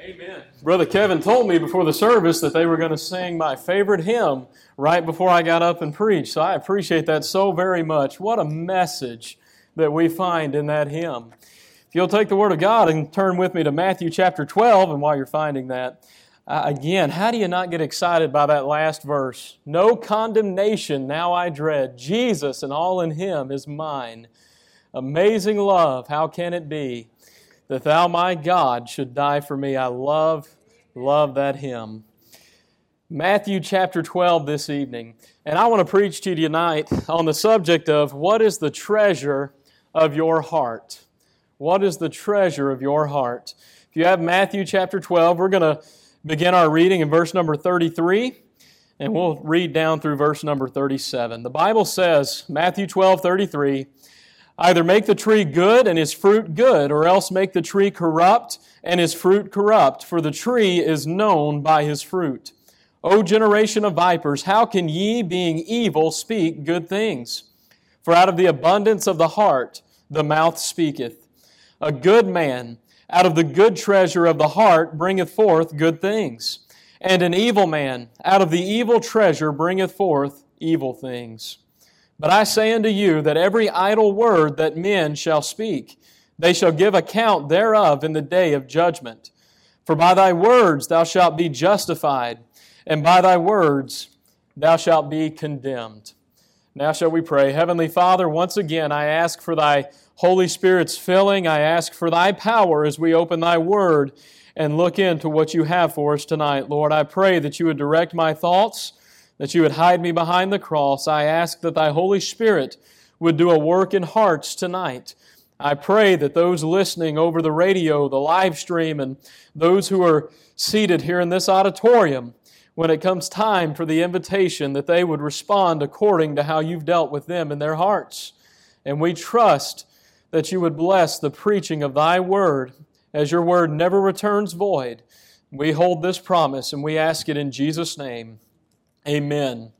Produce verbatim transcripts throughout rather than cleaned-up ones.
Amen. Brother Kevin told me before the service that they were going to sing my favorite hymn right before I got up and preached. So I appreciate that so very much. What a message that we find in that hymn. If you'll take the Word of God and turn with me to Matthew chapter twelve, and while you're finding that, uh, again, how do you not get excited by that last verse? No condemnation now I dread. Jesus and all in Him is mine. Amazing love, how can it be that Thou, my God, should die for me? I love, love that hymn. Matthew chapter twelve this evening. And I want to preach to you tonight on the subject of what is the treasure of your heart? What is the treasure of your heart? If you have Matthew chapter twelve, we're going to begin our reading in verse number thirty-three, and we'll read down through verse number thirty-seven. The Bible says, Matthew twelve thirty-three, either make the tree good and his fruit good, or else make the tree corrupt and his fruit corrupt, for the tree is known by his fruit. O generation of vipers, how can ye, being evil, speak good things? For out of the abundance of the heart the mouth speaketh. A good man out of the good treasure of the heart bringeth forth good things, and an evil man out of the evil treasure bringeth forth evil things. But I say unto you that every idle word that men shall speak, they shall give account thereof in the day of judgment. For by thy words thou shalt be justified, and by thy words thou shalt be condemned. Now shall we pray. Heavenly Father, once again I ask for thy Holy Spirit's filling. I ask for thy power as we open thy word and look into what you have for us tonight. Lord, I pray that you would direct my thoughts, that you would hide me behind the cross. I ask that thy Holy Spirit would do a work in hearts tonight. I pray that those listening over the radio, the live stream, and those who are seated here in this auditorium, when it comes time for the invitation, that they would respond according to how you've dealt with them in their hearts. And we trust that you would bless the preaching of thy word, as your word never returns void. We hold this promise, and we ask it in Jesus' name. Amen.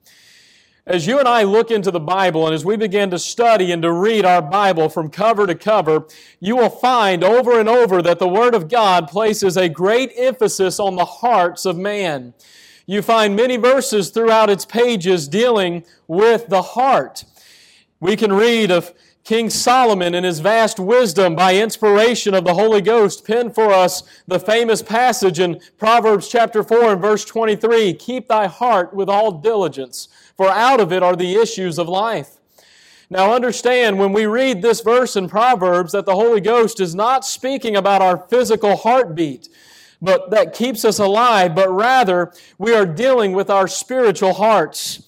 As you and I look into the Bible, and as we begin to study and to read our Bible from cover to cover, you will find over and over that the Word of God places a great emphasis on the hearts of man. You find many verses throughout its pages dealing with the heart. We can read of King Solomon in his vast wisdom by inspiration of the Holy Ghost penned for us the famous passage in Proverbs chapter four and verse twenty-three, keep thy heart with all diligence, for out of it are the issues of life. Now understand, when we read this verse in Proverbs, that the Holy Ghost is not speaking about our physical heartbeat, but that keeps us alive, but rather we are dealing with our spiritual hearts,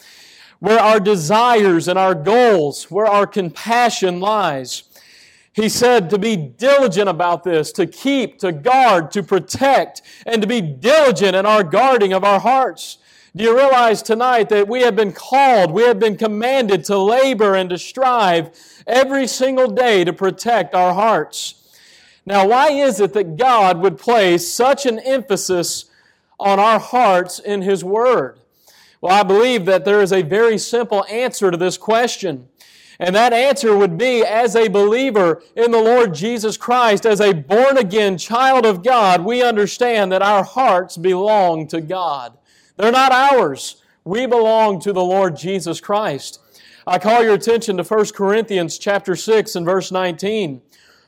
where our desires and our goals, where our compassion lies. He said to be diligent about this, to keep, to guard, to protect, and to be diligent in our guarding of our hearts. Do you realize tonight that we have been called, we have been commanded to labor and to strive every single day to protect our hearts? Now, why is it that God would place such an emphasis on our hearts in His Word? Well, I believe that there is a very simple answer to this question. And that answer would be, as a believer in the Lord Jesus Christ, as a born-again child of God, we understand that our hearts belong to God. They're not ours. We belong to the Lord Jesus Christ. I call your attention to First Corinthians chapter six and verse nineteen.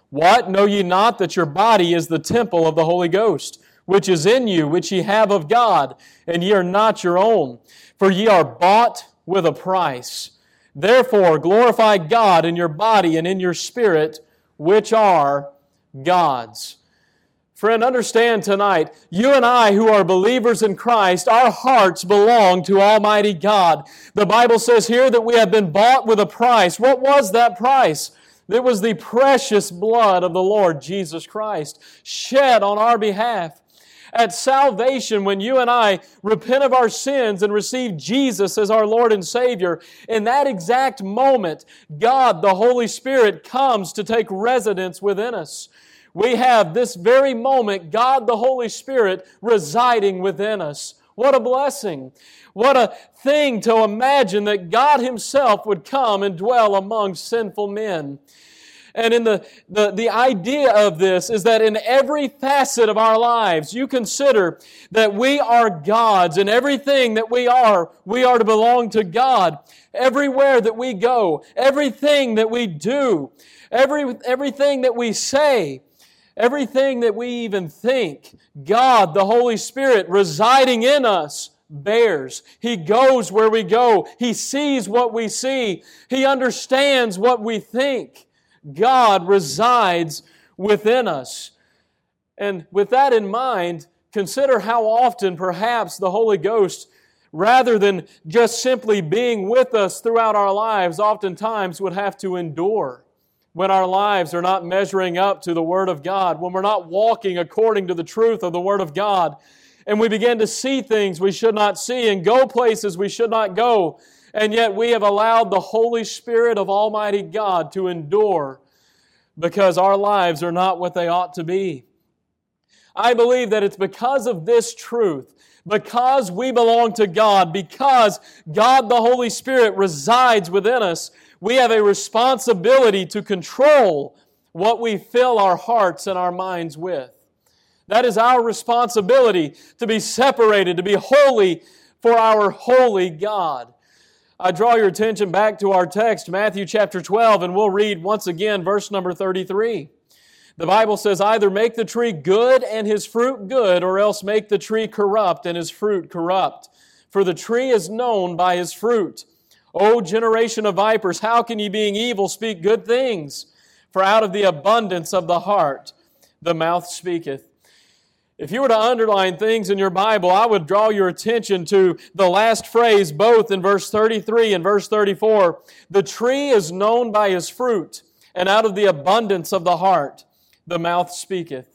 What? Know ye not that your body is the temple of the Holy Ghost, which is in you, which ye have of God, and ye are not your own, for ye are bought with a price. Therefore glorify God in your body and in your spirit, which are God's. Friend, understand tonight, you and I who are believers in Christ, our hearts belong to Almighty God. The Bible says here that we have been bought with a price. What was that price? It was the precious blood of the Lord Jesus Christ, shed on our behalf. At salvation, when you and I repent of our sins and receive Jesus as our Lord and Savior, in that exact moment, God, the Holy Spirit, comes to take residence within us. We have this very moment, God, the Holy Spirit, residing within us. What a blessing. What a thing to imagine that God Himself would come and dwell among sinful men. And in the, the, the idea of this is that in every facet of our lives, you consider that we are God's, and everything that we are, we are to belong to God. Everywhere that we go, everything that we do, every everything that we say, everything that we even think, God, the Holy Spirit, residing in us, bears. He goes where we go. He sees what we see. He understands what we think. God resides within us. And with that in mind, consider how often perhaps the Holy Ghost, rather than just simply being with us throughout our lives, oftentimes would have to endure when our lives are not measuring up to the Word of God, when we're not walking according to the truth of the Word of God, and we begin to see things we should not see and go places we should not go. And yet we have allowed the Holy Spirit of Almighty God to endure because our lives are not what they ought to be. I believe that it's because of this truth, because we belong to God, because God the Holy Spirit resides within us, we have a responsibility to control what we fill our hearts and our minds with. That is our responsibility, to be separated, to be holy for our holy God. I draw your attention back to our text, Matthew chapter twelve, and we'll read once again verse number thirty-three. The Bible says, "Either make the tree good and his fruit good, or else make the tree corrupt and his fruit corrupt. For the tree is known by his fruit. O generation of vipers, how can ye, being evil, speak good things? For out of the abundance of the heart the mouth speaketh." If you were to underline things in your Bible, I would draw your attention to the last phrase, both in verse thirty-three and verse thirty-four. The tree is known by his fruit, and out of the abundance of the heart the mouth speaketh.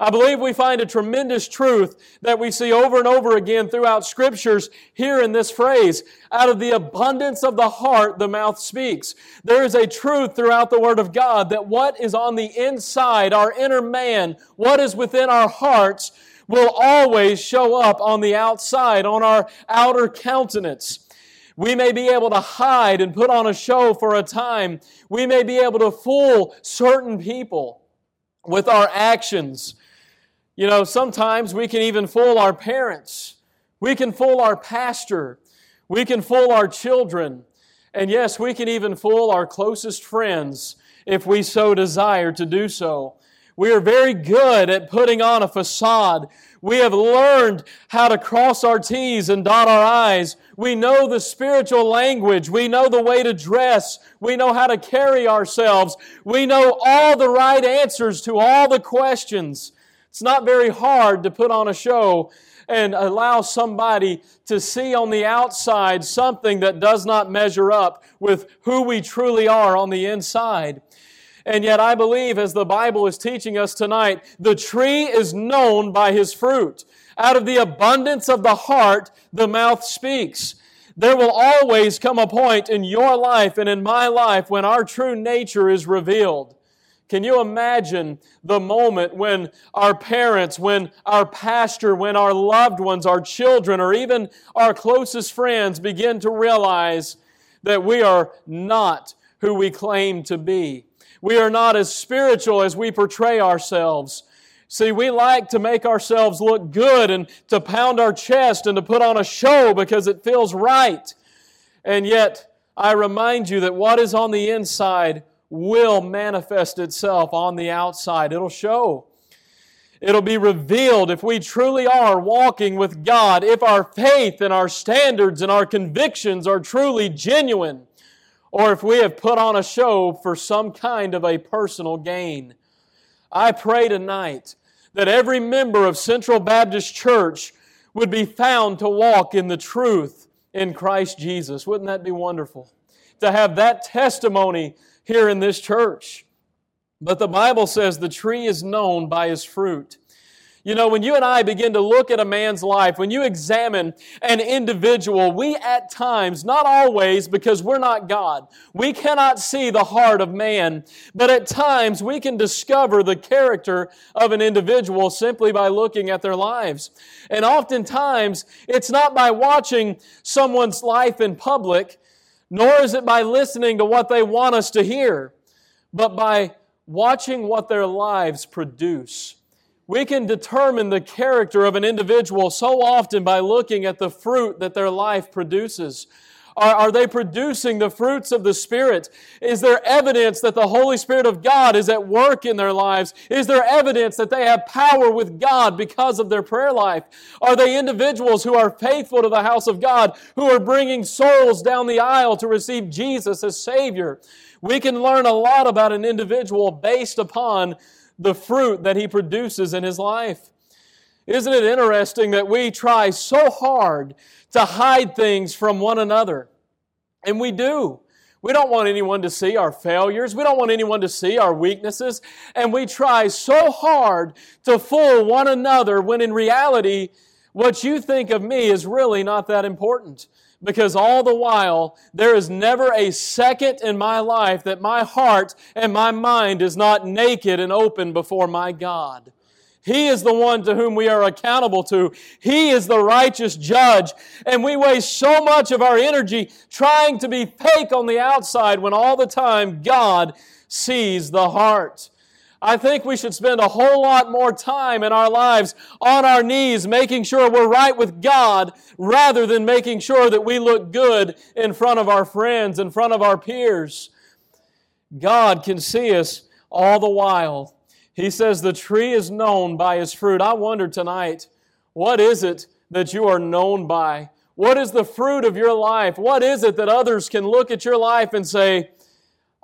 I believe we find a tremendous truth that we see over and over again throughout Scriptures here in this phrase. Out of the abundance of the heart, the mouth speaks. There is a truth throughout the Word of God that what is on the inside, our inner man, what is within our hearts, will always show up on the outside, on our outer countenance. We may be able to hide and put on a show for a time. We may be able to fool certain people with our actions. You know, sometimes we can even fool our parents. We can fool our pastor. We can fool our children. And yes, we can even fool our closest friends if we so desire to do so. We are very good at putting on a facade. We have learned how to cross our T's and dot our I's. We know the spiritual language. We know the way to dress. We know how to carry ourselves. We know all the right answers to all the questions. It's not very hard to put on a show and allow somebody to see on the outside something that does not measure up with who we truly are on the inside. And yet I believe, as the Bible is teaching us tonight, the tree is known by his fruit. Out of the abundance of the heart, the mouth speaks. There will always come a point in your life and in my life when our true nature is revealed. Can you imagine the moment when our parents, when our pastor, when our loved ones, our children, or even our closest friends begin to realize that we are not who we claim to be? We are not as spiritual as we portray ourselves. See, we like to make ourselves look good and to pound our chest and to put on a show because it feels right. And yet, I remind you that what is on the inside will manifest itself on the outside. It'll show. It'll be revealed if we truly are walking with God, if our faith and our standards and our convictions are truly genuine, or if we have put on a show for some kind of a personal gain. I pray tonight that every member of Central Baptist Church would be found to walk in the truth in Christ Jesus. Wouldn't that be wonderful? To have that testimony here in this church. But the Bible says the tree is known by his fruit. You know, when you and I begin to look at a man's life, when you examine an individual, we at times, not always, because we're not God, we cannot see the heart of man, but at times we can discover the character of an individual simply by looking at their lives. And oftentimes, it's not by watching someone's life in public, nor is it by listening to what they want us to hear, but by watching what their lives produce. We can determine the character of an individual so often by looking at the fruit that their life produces. Are, are they producing the fruits of the Spirit? Is there evidence that the Holy Spirit of God is at work in their lives? Is there evidence that they have power with God because of their prayer life? Are they individuals who are faithful to the house of God, who are bringing souls down the aisle to receive Jesus as Savior? We can learn a lot about an individual based upon the fruit that he produces in his life. Isn't it interesting that we try so hard to hide things from one another? And we do. We don't want anyone to see our failures. We don't want anyone to see our weaknesses. And we try so hard to fool one another when in reality, what you think of me is really not that important. Because all the while, there is never a second in my life that my heart and my mind is not naked and open before my God. He is the one to whom we are accountable to. He is the righteous judge. And we waste so much of our energy trying to be fake on the outside when all the time God sees the heart. I think we should spend a whole lot more time in our lives on our knees making sure we're right with God rather than making sure that we look good in front of our friends, in front of our peers. God can see us all the while. He says the tree is known by its fruit. I wonder tonight, what is it that you are known by? What is the fruit of your life? What is it that others can look at your life and say,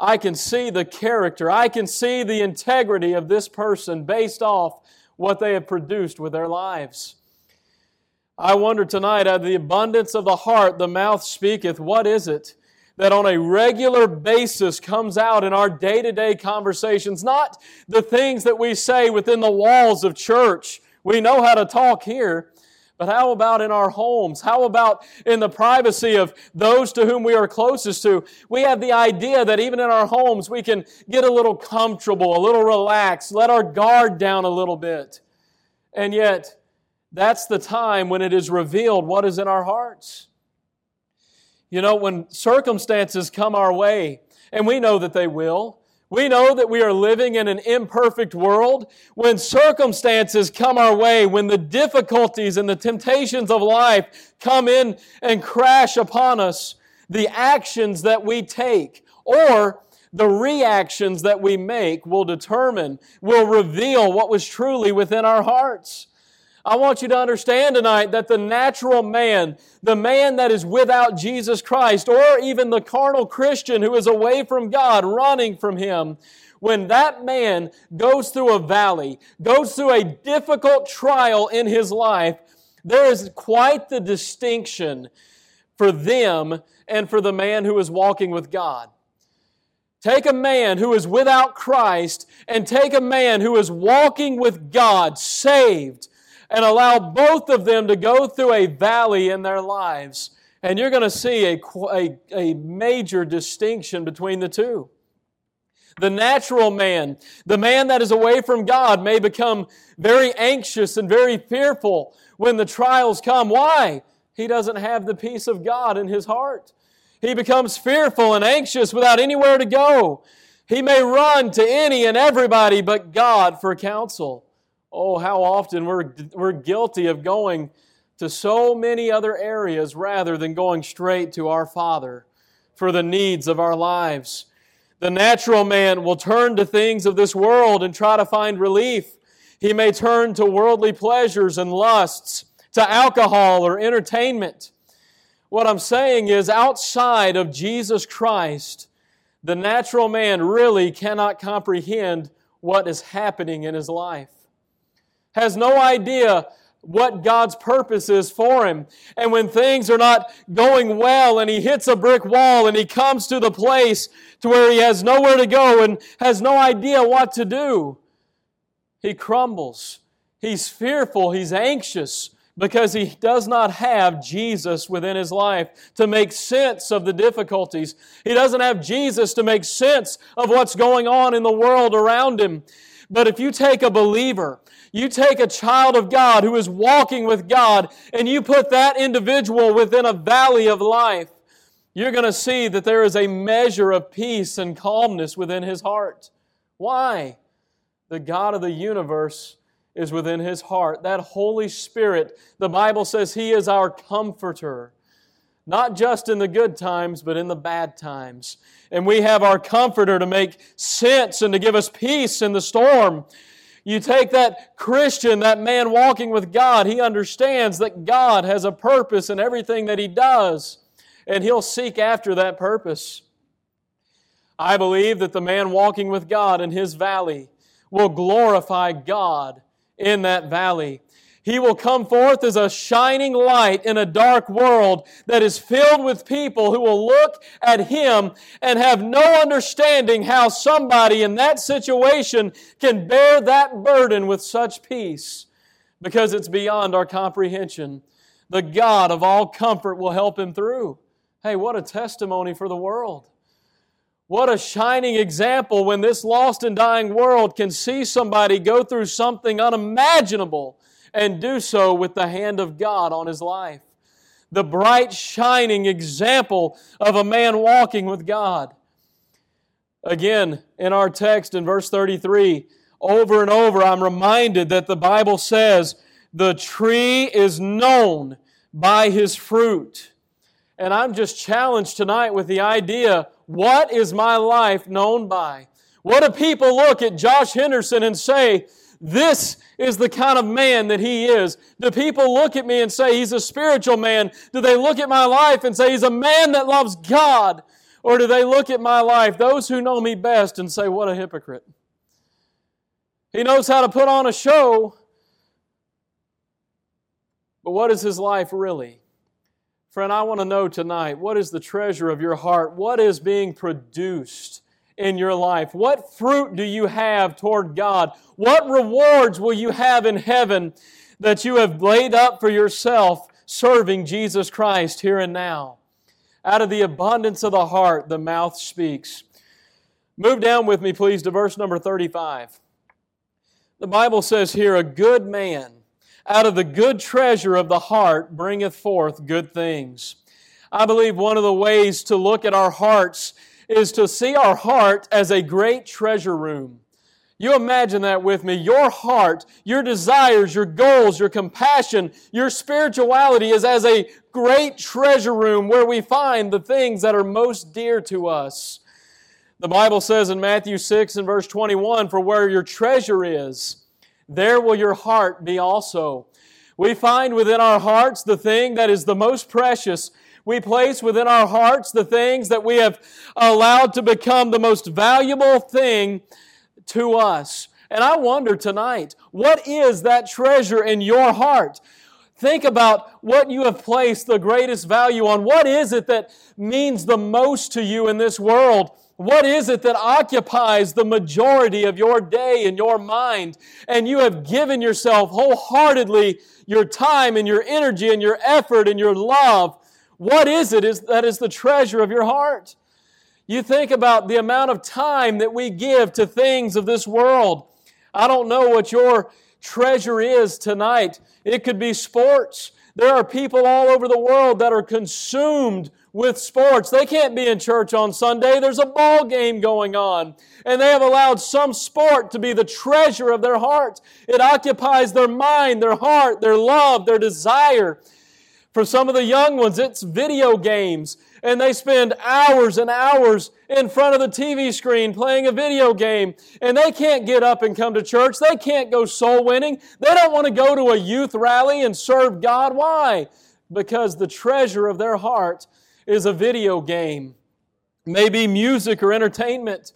I can see the character, I can see the integrity of this person based off what they have produced with their lives? I wonder tonight, out of the abundance of the heart, the mouth speaketh. What is it that on a regular basis comes out in our day-to-day conversations? Not the things that we say within the walls of church. We know how to talk here, but how about in our homes? How about in the privacy of those to whom we are closest to? We have the idea that even in our homes we can get a little comfortable, a little relaxed, let our guard down a little bit. And yet, that's the time when it is revealed what is in our hearts. You know, when circumstances come our way, and we know that they will, we know that we are living in an imperfect world. When circumstances come our way, when the difficulties and the temptations of life come in and crash upon us, the actions that we take or the reactions that we make will determine, will reveal what was truly within our hearts. I want you to understand tonight that the natural man, the man that is without Jesus Christ, or even the carnal Christian who is away from God, running from Him, when that man goes through a valley, goes through a difficult trial in his life, there is quite the distinction for them and for the man who is walking with God. Take a man who is without Christ and take a man who is walking with God, saved, and allow both of them to go through a valley in their lives. And you're going to see a, a, a major distinction between the two. The natural man, the man that is away from God, may become very anxious and very fearful when the trials come. Why? He doesn't have the peace of God in his heart. He becomes fearful and anxious without anywhere to go. He may run to any and everybody but God for counsel. Oh, how often we're, we're guilty of going to so many other areas rather than going straight to our Father for the needs of our lives. The natural man will turn to things of this world and try to find relief. He may turn to worldly pleasures and lusts, to alcohol or entertainment. What I'm saying is, outside of Jesus Christ, the natural man really cannot comprehend what is happening in his life, has no idea what God's purpose is for him. And when things are not going well and he hits a brick wall and he comes to the place to where he has nowhere to go and has no idea what to do, he crumbles. He's fearful. He's anxious because he does not have Jesus within his life to make sense of the difficulties. He doesn't have Jesus to make sense of what's going on in the world around him. But if you take a believer, you take a child of God who is walking with God, and you put that individual within a valley of life, you're going to see that there is a measure of peace and calmness within his heart. Why? The God of the universe is within His heart. That Holy Spirit, the Bible says He is our comforter. Not just in the good times, but in the bad times. And we have our comforter to make sense and to give us peace in the storm. You take that Christian, that man walking with God, he understands that God has a purpose in everything that he does, and he'll seek after that purpose. I believe that the man walking with God in his valley will glorify God in that valley. He will come forth as a shining light in a dark world that is filled with people who will look at him and have no understanding how somebody in that situation can bear that burden with such peace, because it's beyond our comprehension. The God of all comfort will help him through. Hey, what a testimony for the world. What a shining example when this lost and dying world can see somebody go through something unimaginable and do so with the hand of God on his life. The bright, shining example of a man walking with God. Again, in our text in verse thirty-three, over and over I'm reminded that the Bible says, the tree is known by his fruit. And I'm just challenged tonight with the idea, what is my life known by? What do people look at Josh Henderson and say, this is the kind of man that he is? Do people look at me and say he's a spiritual man? Do they look at my life and say he's a man that loves God? Or do they look at my life, those who know me best, and say, what a hypocrite. He knows how to put on a show, but what is his life really? Friend, I want to know tonight, what is the treasure of your heart? What is being produced in your life? What fruit do you have toward God? What rewards will you have in heaven that you have laid up for yourself serving Jesus Christ here and now? Out of the abundance of the heart, the mouth speaks. Move down with me, please, to verse number thirty-five. The Bible says here, a good man out of the good treasure of the heart bringeth forth good things. I believe one of the ways to look at our hearts is to see our heart as a great treasure room. You imagine that with me. Your heart, your desires, your goals, your compassion, your spirituality is as a great treasure room where we find the things that are most dear to us. The Bible says in Matthew six and verse twenty-one, for where your treasure is, there will your heart be also. We find within our hearts the thing that is the most precious. We place within our hearts the things that we have allowed to become the most valuable thing to us. And I wonder tonight, what is that treasure in your heart? Think about what you have placed the greatest value on. What is it that means the most to you in this world? What is it that occupies the majority of your day and your mind? And you have given yourself wholeheartedly your time and your energy and your effort and your love. What is it is that is the treasure of your heart? You think about the amount of time that we give to things of this world. I don't know what your treasure is tonight. It could be sports. There are people all over the world that are consumed with sports. They can't be in church on Sunday. There's a ball game going on. And they have allowed some sport to be the treasure of their heart. It occupies their mind, their heart, their love, their desire. For some of the young ones, it's video games. And they spend hours and hours in front of the T V screen playing a video game. And they can't get up and come to church. They can't go soul winning. They don't want to go to a youth rally and serve God. Why? Because the treasure of their heart is a video game. Maybe music or entertainment.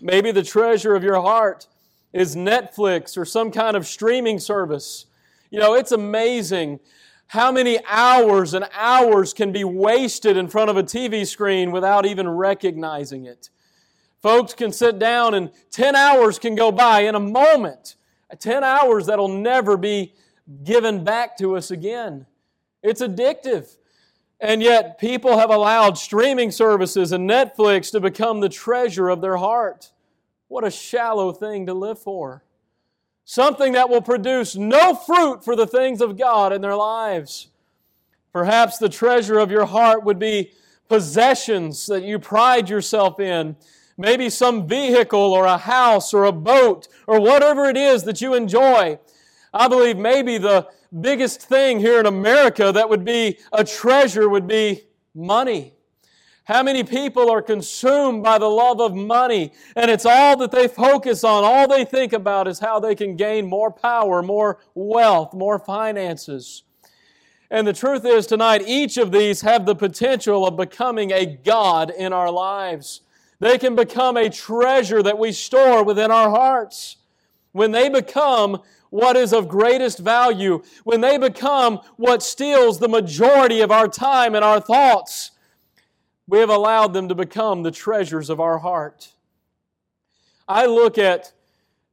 Maybe the treasure of your heart is Netflix or some kind of streaming service. You know, it's amazing how many hours and hours can be wasted in front of a T V screen without even recognizing it. Folks can sit down and ten hours can go by in a moment. ten hours that'll never be given back to us again. It's addictive. And yet people have allowed streaming services and Netflix to become the treasure of their heart. What a shallow thing to live for. Something that will produce no fruit for the things of God in their lives. Perhaps the treasure of your heart would be possessions that you pride yourself in, maybe some vehicle or a house or a boat or whatever it is that you enjoy. I believe maybe the biggest thing here in America that would be a treasure would be money. How many people are consumed by the love of money, and it's all that they focus on, all they think about is how they can gain more power, more wealth, more finances. And the truth is tonight, each of these have the potential of becoming a god in our lives. They can become a treasure that we store within our hearts. When they become what is of greatest value, when they become what steals the majority of our time and our thoughts, we have allowed them to become the treasures of our heart. I look at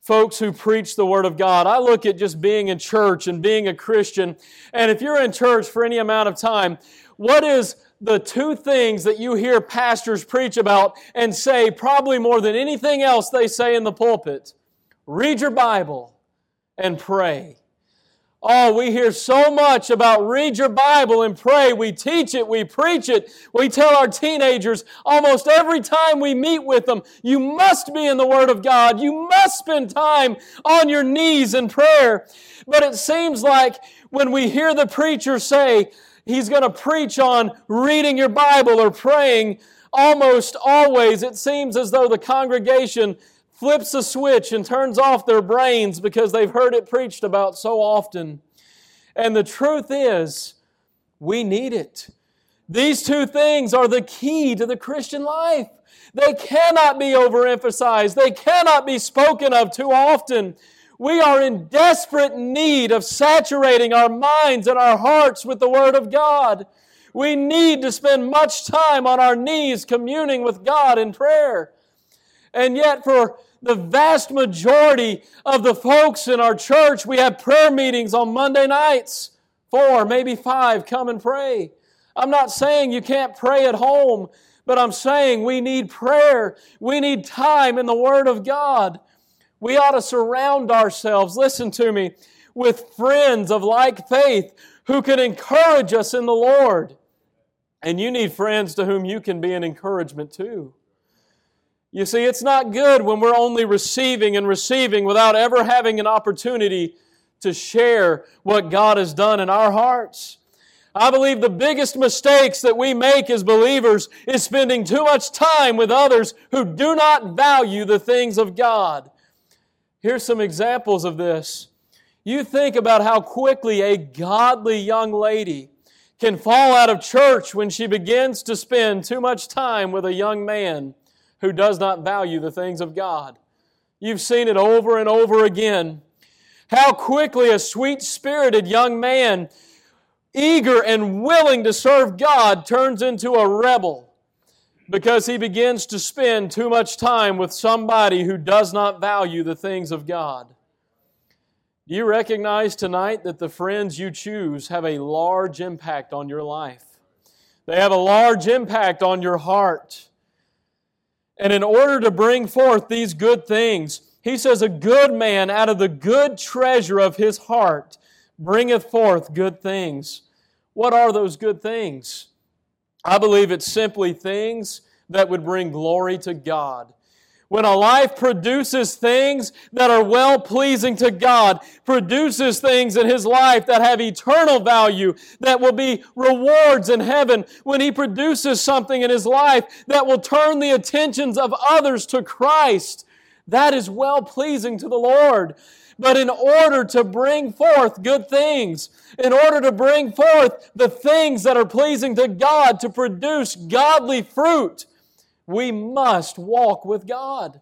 folks who preach the Word of God. I look at just being in church and being a Christian. And if you're in church for any amount of time, what is the two things that you hear pastors preach about and say probably more than anything else they say in the pulpit? Read your Bible and pray. Oh, we hear so much about read your Bible and pray. We teach it, we preach it. We tell our teenagers almost every time we meet with them, you must be in the Word of God. You must spend time on your knees in prayer. But it seems like when we hear the preacher say he's going to preach on reading your Bible or praying, almost always it seems as though the congregation flips a switch and turns off their brains because they've heard it preached about so often. And the truth is, we need it. These two things are the key to the Christian life. They cannot be overemphasized. They cannot be spoken of too often. We are in desperate need of saturating our minds and our hearts with the Word of God. We need to spend much time on our knees communing with God in prayer. And yet for the vast majority of the folks in our church, we have prayer meetings on Monday nights. Four, maybe five, come and pray. I'm not saying you can't pray at home, but I'm saying we need prayer. We need time in the Word of God. We ought to surround ourselves, listen to me, with friends of like faith who can encourage us in the Lord. And you need friends to whom you can be an encouragement to. You see, it's not good when we're only receiving and receiving without ever having an opportunity to share what God has done in our hearts. I believe the biggest mistakes that we make as believers is spending too much time with others who do not value the things of God. Here's some examples of this. You think about how quickly a godly young lady can fall out of church when she begins to spend too much time with a young man who does not value the things of God. You've seen it over and over again. How quickly a sweet-spirited young man, eager and willing to serve God, turns into a rebel because he begins to spend too much time with somebody who does not value the things of God. Do you recognize tonight that the friends you choose have a large impact on your life? They have a large impact on your heart. And in order to bring forth these good things, he says, a good man out of the good treasure of his heart bringeth forth good things. What are those good things? I believe it's simply things that would bring glory to God. When a life produces things that are well-pleasing to God, produces things in his life that have eternal value, that will be rewards in heaven, when he produces something in his life that will turn the attentions of others to Christ, that is well-pleasing to the Lord. But in order to bring forth good things, in order to bring forth the things that are pleasing to God, to produce godly fruit, we must walk with God.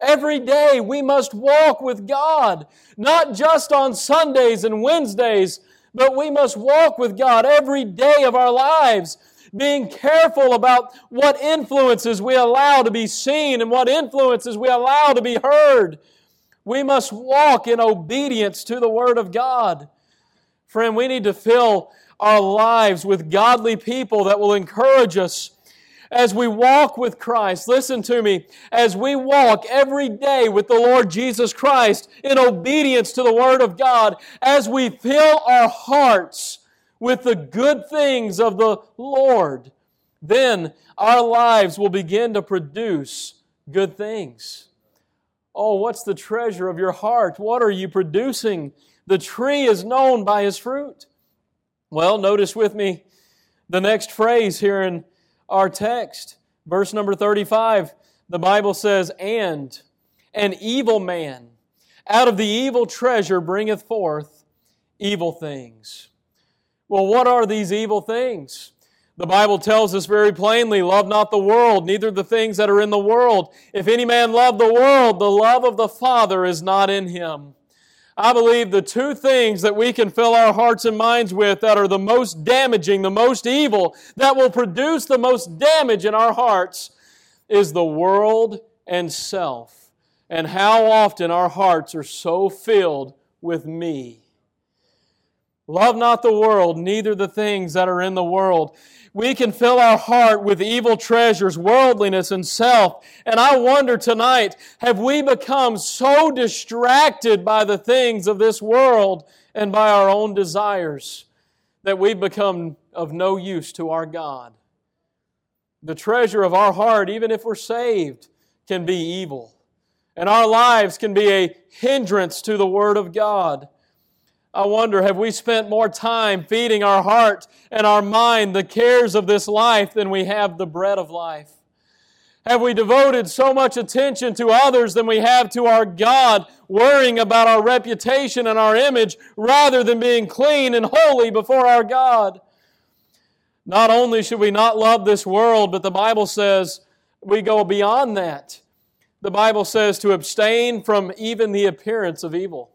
Every day we must walk with God. Not just on Sundays and Wednesdays, but we must walk with God every day of our lives, being careful about what influences we allow to be seen and what influences we allow to be heard. We must walk in obedience to the Word of God. Friend, we need to fill our lives with godly people that will encourage us. As we walk with Christ, listen to me, as we walk every day with the Lord Jesus Christ in obedience to the Word of God, as we fill our hearts with the good things of the Lord, then our lives will begin to produce good things. Oh, what's the treasure of your heart? What are you producing? The tree is known by his fruit. Well, notice with me the next phrase here in our text. Verse number thirty-five, the Bible says, "And an evil man out of the evil treasure bringeth forth evil things." Well, what are these evil things? The Bible tells us very plainly, "Love not the world, neither the things that are in the world. If any man love the world, the love of the Father is not in him." I believe the two things that we can fill our hearts and minds with that are the most damaging, the most evil, that will produce the most damage in our hearts is the world and self. And how often our hearts are so filled with me. Love not the world, neither the things that are in the world. We can fill our heart with evil treasures, worldliness, and self. And I wonder tonight, have we become so distracted by the things of this world and by our own desires that we become of no use to our God? The treasure of our heart, even if we're saved, can be evil. And our lives can be a hindrance to the Word of God. I wonder, have we spent more time feeding our heart and our mind the cares of this life than we have the bread of life? Have we devoted so much attention to others than we have to our God, worrying about our reputation and our image rather than being clean and holy before our God? Not only should we not love this world, but the Bible says we go beyond that. The Bible says to abstain from even the appearance of evil.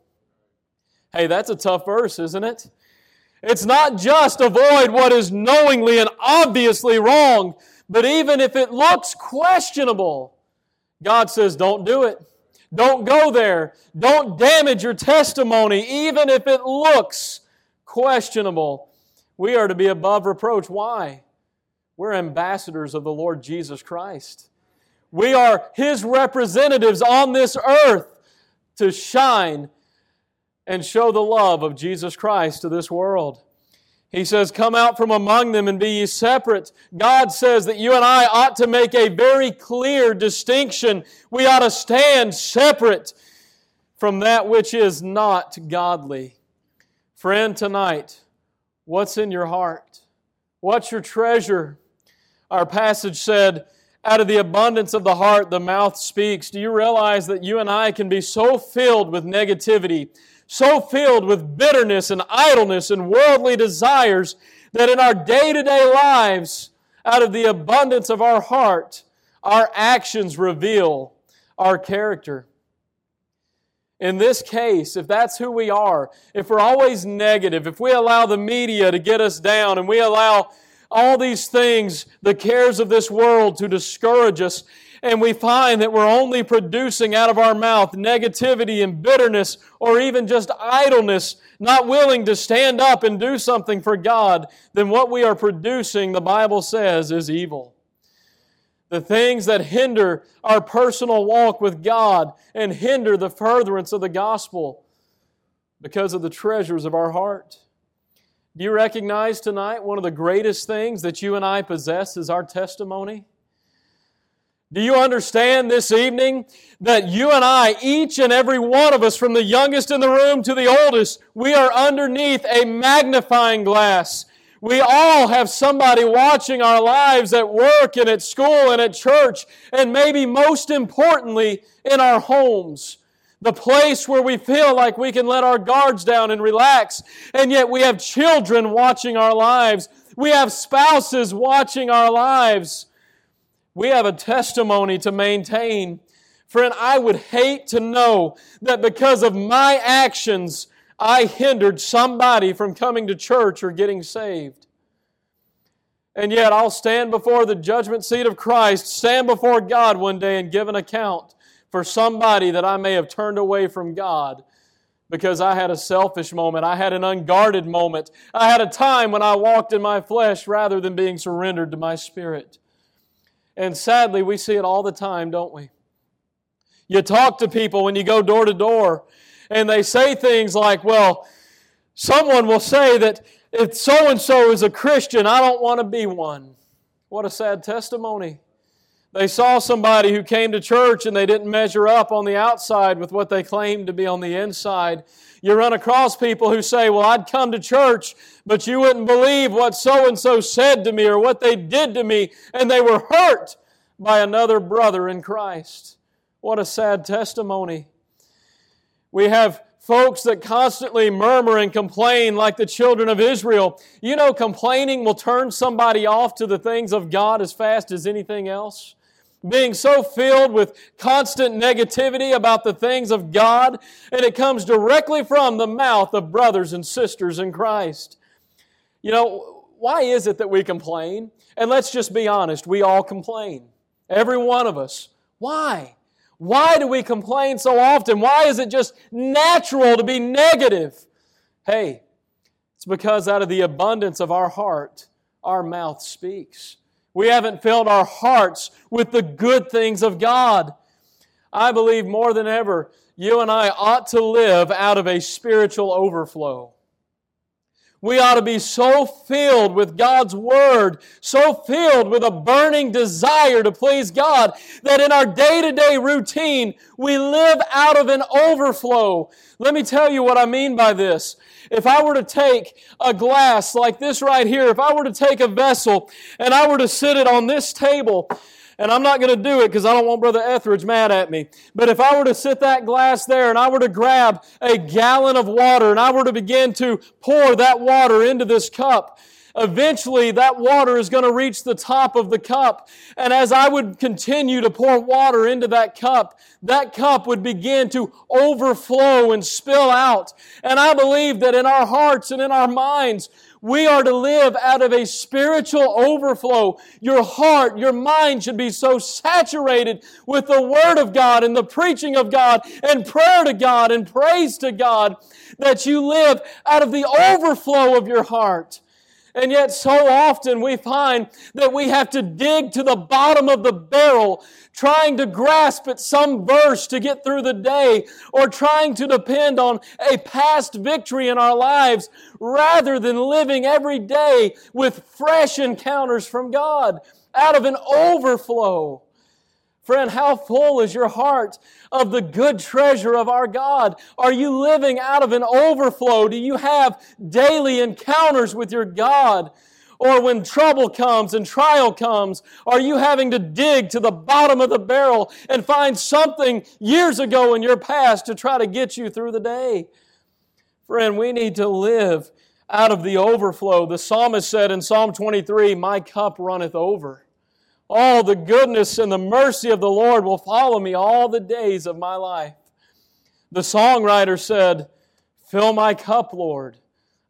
Hey, that's a tough verse, isn't it? It's not just avoid what is knowingly and obviously wrong, but even if it looks questionable, God says, don't do it. Don't go there. Don't damage your testimony, even if it looks questionable. We are to be above reproach. Why? We're ambassadors of the Lord Jesus Christ. We are His representatives on this earth to shine and show the love of Jesus Christ to this world. He says, "Come out from among them and be ye separate." God says that you and I ought to make a very clear distinction. We ought to stand separate from that which is not godly. Friend, tonight, what's in your heart? What's your treasure? Our passage said, "Out of the abundance of the heart, the mouth speaks." Do you realize that you and I can be so filled with negativity, so filled with bitterness and idleness and worldly desires that in our day-to-day lives, out of the abundance of our heart, our actions reveal our character? In this case, if that's who we are, if we're always negative, if we allow the media to get us down and we allow all these things, the cares of this world, to discourage us, and we find that we're only producing out of our mouth negativity and bitterness or even just idleness, not willing to stand up and do something for God, then what we are producing, the Bible says, is evil. The things that hinder our personal walk with God and hinder the furtherance of the gospel because of the treasures of our heart. Do you recognize tonight one of the greatest things that you and I possess is our testimony? Do you understand this evening that you and I, each and every one of us, from the youngest in the room to the oldest, we are underneath a magnifying glass. We all have somebody watching our lives at work and at school and at church, and maybe most importantly, in our homes. The place where we feel like we can let our guards down and relax, and yet we have children watching our lives. We have spouses watching our lives. We have a testimony to maintain. Friend, I would hate to know that because of my actions, I hindered somebody from coming to church or getting saved. And yet I'll stand before the judgment seat of Christ, stand before God one day and give an account for somebody that I may have turned away from God because I had a selfish moment, I had an unguarded moment, I had a time when I walked in my flesh rather than being surrendered to my spirit. And sadly, we see it all the time, don't we? You talk to people when you go door to door, and they say things like, well, someone will say that if so-and-so is a Christian, I don't want to be one. What a sad testimony. They saw somebody who came to church and they didn't measure up on the outside with what they claimed to be on the inside. You run across people who say, well, I'd come to church, but you wouldn't believe what so-and-so said to me or what they did to me, and they were hurt by another brother in Christ. What a sad testimony. We have folks that constantly murmur and complain like the children of Israel. You know, complaining will turn somebody off to the things of God as fast as anything else. Being so filled with constant negativity about the things of God, and it comes directly from the mouth of brothers and sisters in Christ. You know, why is it that we complain? And let's just be honest, we all complain. Every one of us. Why? Why do we complain so often? Why is it just natural to be negative? Hey, it's because out of the abundance of our heart, our mouth speaks. We haven't filled our hearts with the good things of God. I believe more than ever, you and I ought to live out of a spiritual overflow. We ought to be so filled with God's Word, so filled with a burning desire to please God, that in our day-to-day routine, we live out of an overflow. Let me tell you what I mean by this. If I were to take a glass like this right here, if I were to take a vessel and I were to sit it on this table, and I'm not going to do it because I don't want Brother Etheridge mad at me. But if I were to sit that glass there and I were to grab a gallon of water and I were to begin to pour that water into this cup, eventually that water is going to reach the top of the cup. And as I would continue to pour water into that cup, that cup would begin to overflow and spill out. And I believe that in our hearts and in our minds, we are to live out of a spiritual overflow. Your heart, your mind should be so saturated with the Word of God and the preaching of God and prayer to God and praise to God that you live out of the overflow of your heart. And yet so often we find that we have to dig to the bottom of the barrel, trying to grasp at some verse to get through the day, or trying to depend on a past victory in our lives, rather than living every day with fresh encounters from God, out of an overflow. Friend, how full is your heart of the good treasure of our God? Are you living out of an overflow? Do you have daily encounters with your God? Or when trouble comes and trial comes, are you having to dig to the bottom of the barrel and find something years ago in your past to try to get you through the day? Friend, we need to live out of the overflow. The psalmist said in Psalm twenty-three, "My cup runneth over. All the goodness and the mercy of the Lord will follow me all the days of my life." The songwriter said, "Fill my cup, Lord.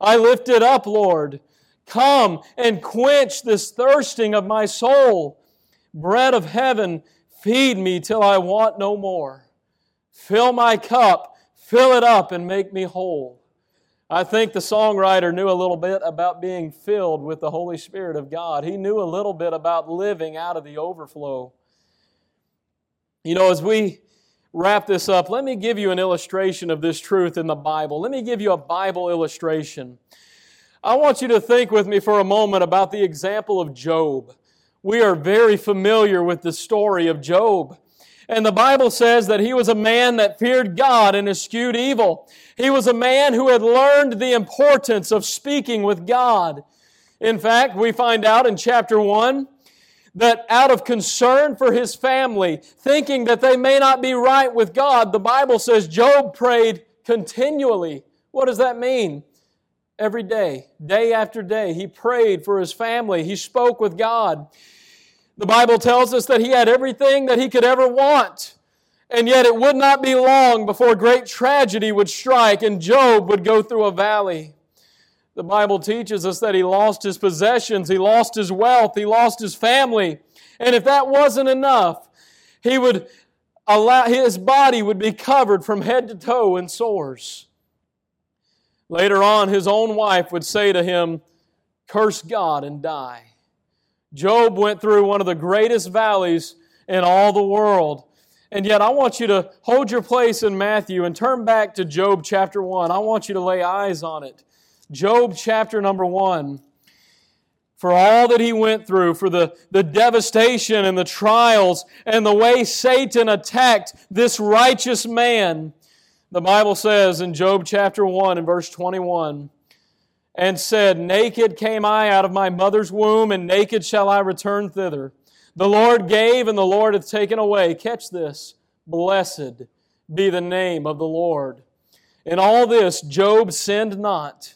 I lift it up, Lord. Come and quench this thirsting of my soul. Bread of heaven, feed me till I want no more. Fill my cup, fill it up and make me whole." I think the songwriter knew a little bit about being filled with the Holy Spirit of God. He knew a little bit about living out of the overflow. You know, as we wrap this up, let me give you an illustration of this truth in the Bible. Let me give you a Bible illustration. I want you to think with me for a moment about the example of Job. We are very familiar with the story of Job. And the Bible says that he was a man that feared God and eschewed evil. He was a man who had learned the importance of speaking with God. In fact, we find out in chapter one that out of concern for his family, thinking that they may not be right with God, the Bible says Job prayed continually. What does that mean? Every day, day after day, he prayed for his family. He spoke with God. The Bible tells us that he had everything that he could ever want, and yet it would not be long before great tragedy would strike and Job would go through a valley. The Bible teaches us that he lost his possessions, he lost his wealth, he lost his family, and if that wasn't enough, he would allow his body would be covered from head to toe in sores. Later on, his own wife would say to him, "Curse God and die." Job went through one of the greatest valleys in all the world. And yet I want you to hold your place in Matthew and turn back to Job chapter one. I want you to lay eyes on it. Job chapter number one. for all that he went through, for the, the devastation and the trials and the way Satan attacked this righteous man. The Bible says in Job chapter one and verse twenty-one, and said, naked came I out of my mother's womb, and naked shall I return thither. The Lord gave, and the Lord hath taken away. Catch this. Blessed be the name of the Lord. In all this, Job sinned not,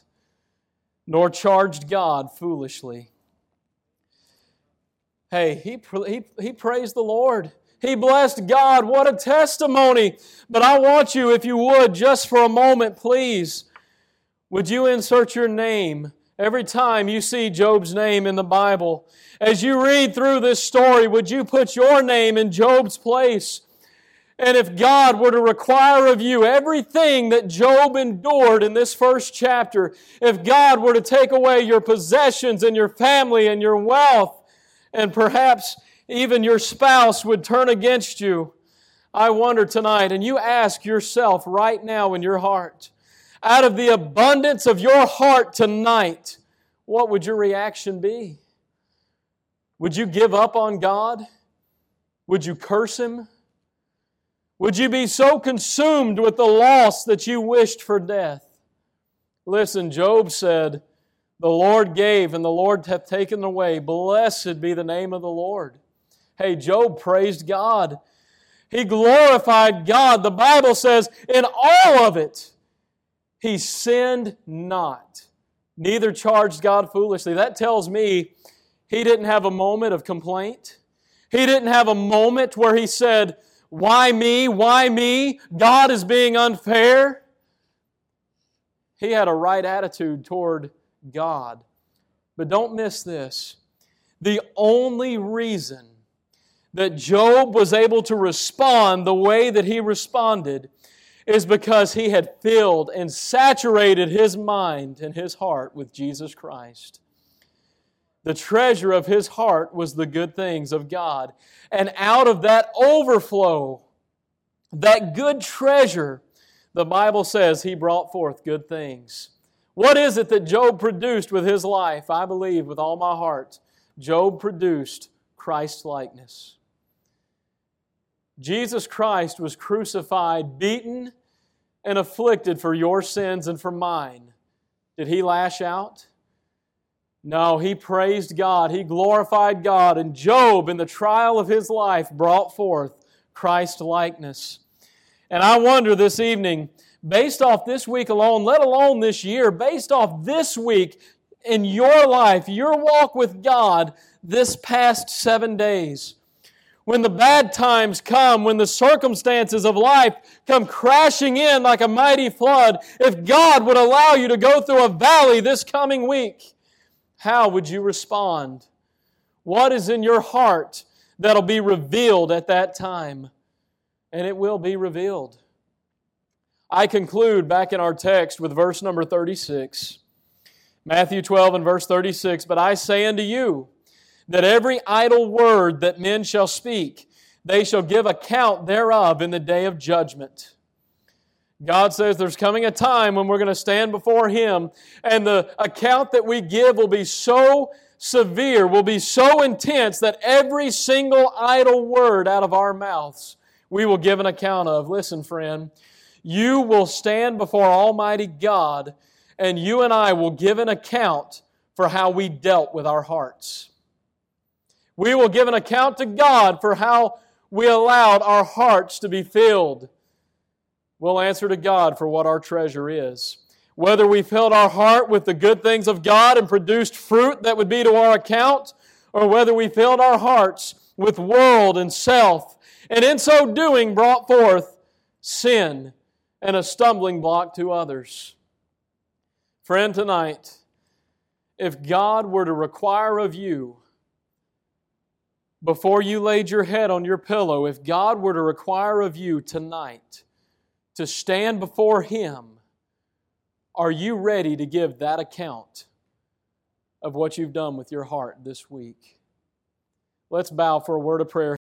nor charged God foolishly. Hey, he, he, he praised the Lord. He blessed God. What a testimony. But I want you, if you would, just for a moment, please, would you insert your name every time you see Job's name in the Bible? As you read through this story, would you put your name in Job's place? And if God were to require of you everything that Job endured in this first chapter, if God were to take away your possessions and your family and your wealth, and perhaps even your spouse would turn against you, I wonder tonight, and you ask yourself right now in your heart, out of the abundance of your heart tonight, what would your reaction be? Would you give up on God? Would you curse Him? Would you be so consumed with the loss that you wished for death? Listen, Job said, the Lord gave and the Lord hath taken away. Blessed be the name of the Lord. Hey, Job praised God. He glorified God. The Bible says, in all of it, he sinned not, neither charged God foolishly. That tells me he didn't have a moment of complaint. He didn't have a moment where he said, why me? Why me? God is being unfair. He had a right attitude toward God. But don't miss this. The only reason that Job was able to respond the way that he responded is because he had filled and saturated his mind and his heart with Jesus Christ. The treasure of his heart was the good things of God. And out of that overflow, that good treasure, the Bible says he brought forth good things. What is it that Job produced with his life? I believe with all my heart, Job produced Christ-likeness. Jesus Christ was crucified, beaten, and afflicted for your sins and for mine. Did He lash out? No, He praised God. He glorified God. And Job, in the trial of his life, brought forth Christ-likeness. And I wonder this evening, based off this week alone, let alone this year, based off this week in your life, your walk with God this past seven days, when the bad times come, when the circumstances of life come crashing in like a mighty flood, if God would allow you to go through a valley this coming week, how would you respond? What is in your heart that'll be revealed at that time? And it will be revealed. I conclude back in our text with verse number thirty-six. Matthew twelve and verse thirty-six, but I say unto you, that every idle word that men shall speak, they shall give account thereof in the day of judgment. God says there's coming a time when we're going to stand before Him, and the account that we give will be so severe, will be so intense that every single idle word out of our mouths we will give an account of. Listen, friend, you will stand before Almighty God, and you and I will give an account for how we dealt with our hearts. We will give an account to God for how we allowed our hearts to be filled. We'll answer to God for what our treasure is. Whether we filled our heart with the good things of God and produced fruit that would be to our account, or whether we filled our hearts with world and self, and in so doing brought forth sin and a stumbling block to others. Friend, tonight, if God were to require of you, before you laid your head on your pillow, if God were to require of you tonight to stand before Him, are you ready to give that account of what you've done with your heart this week? Let's bow for a word of prayer.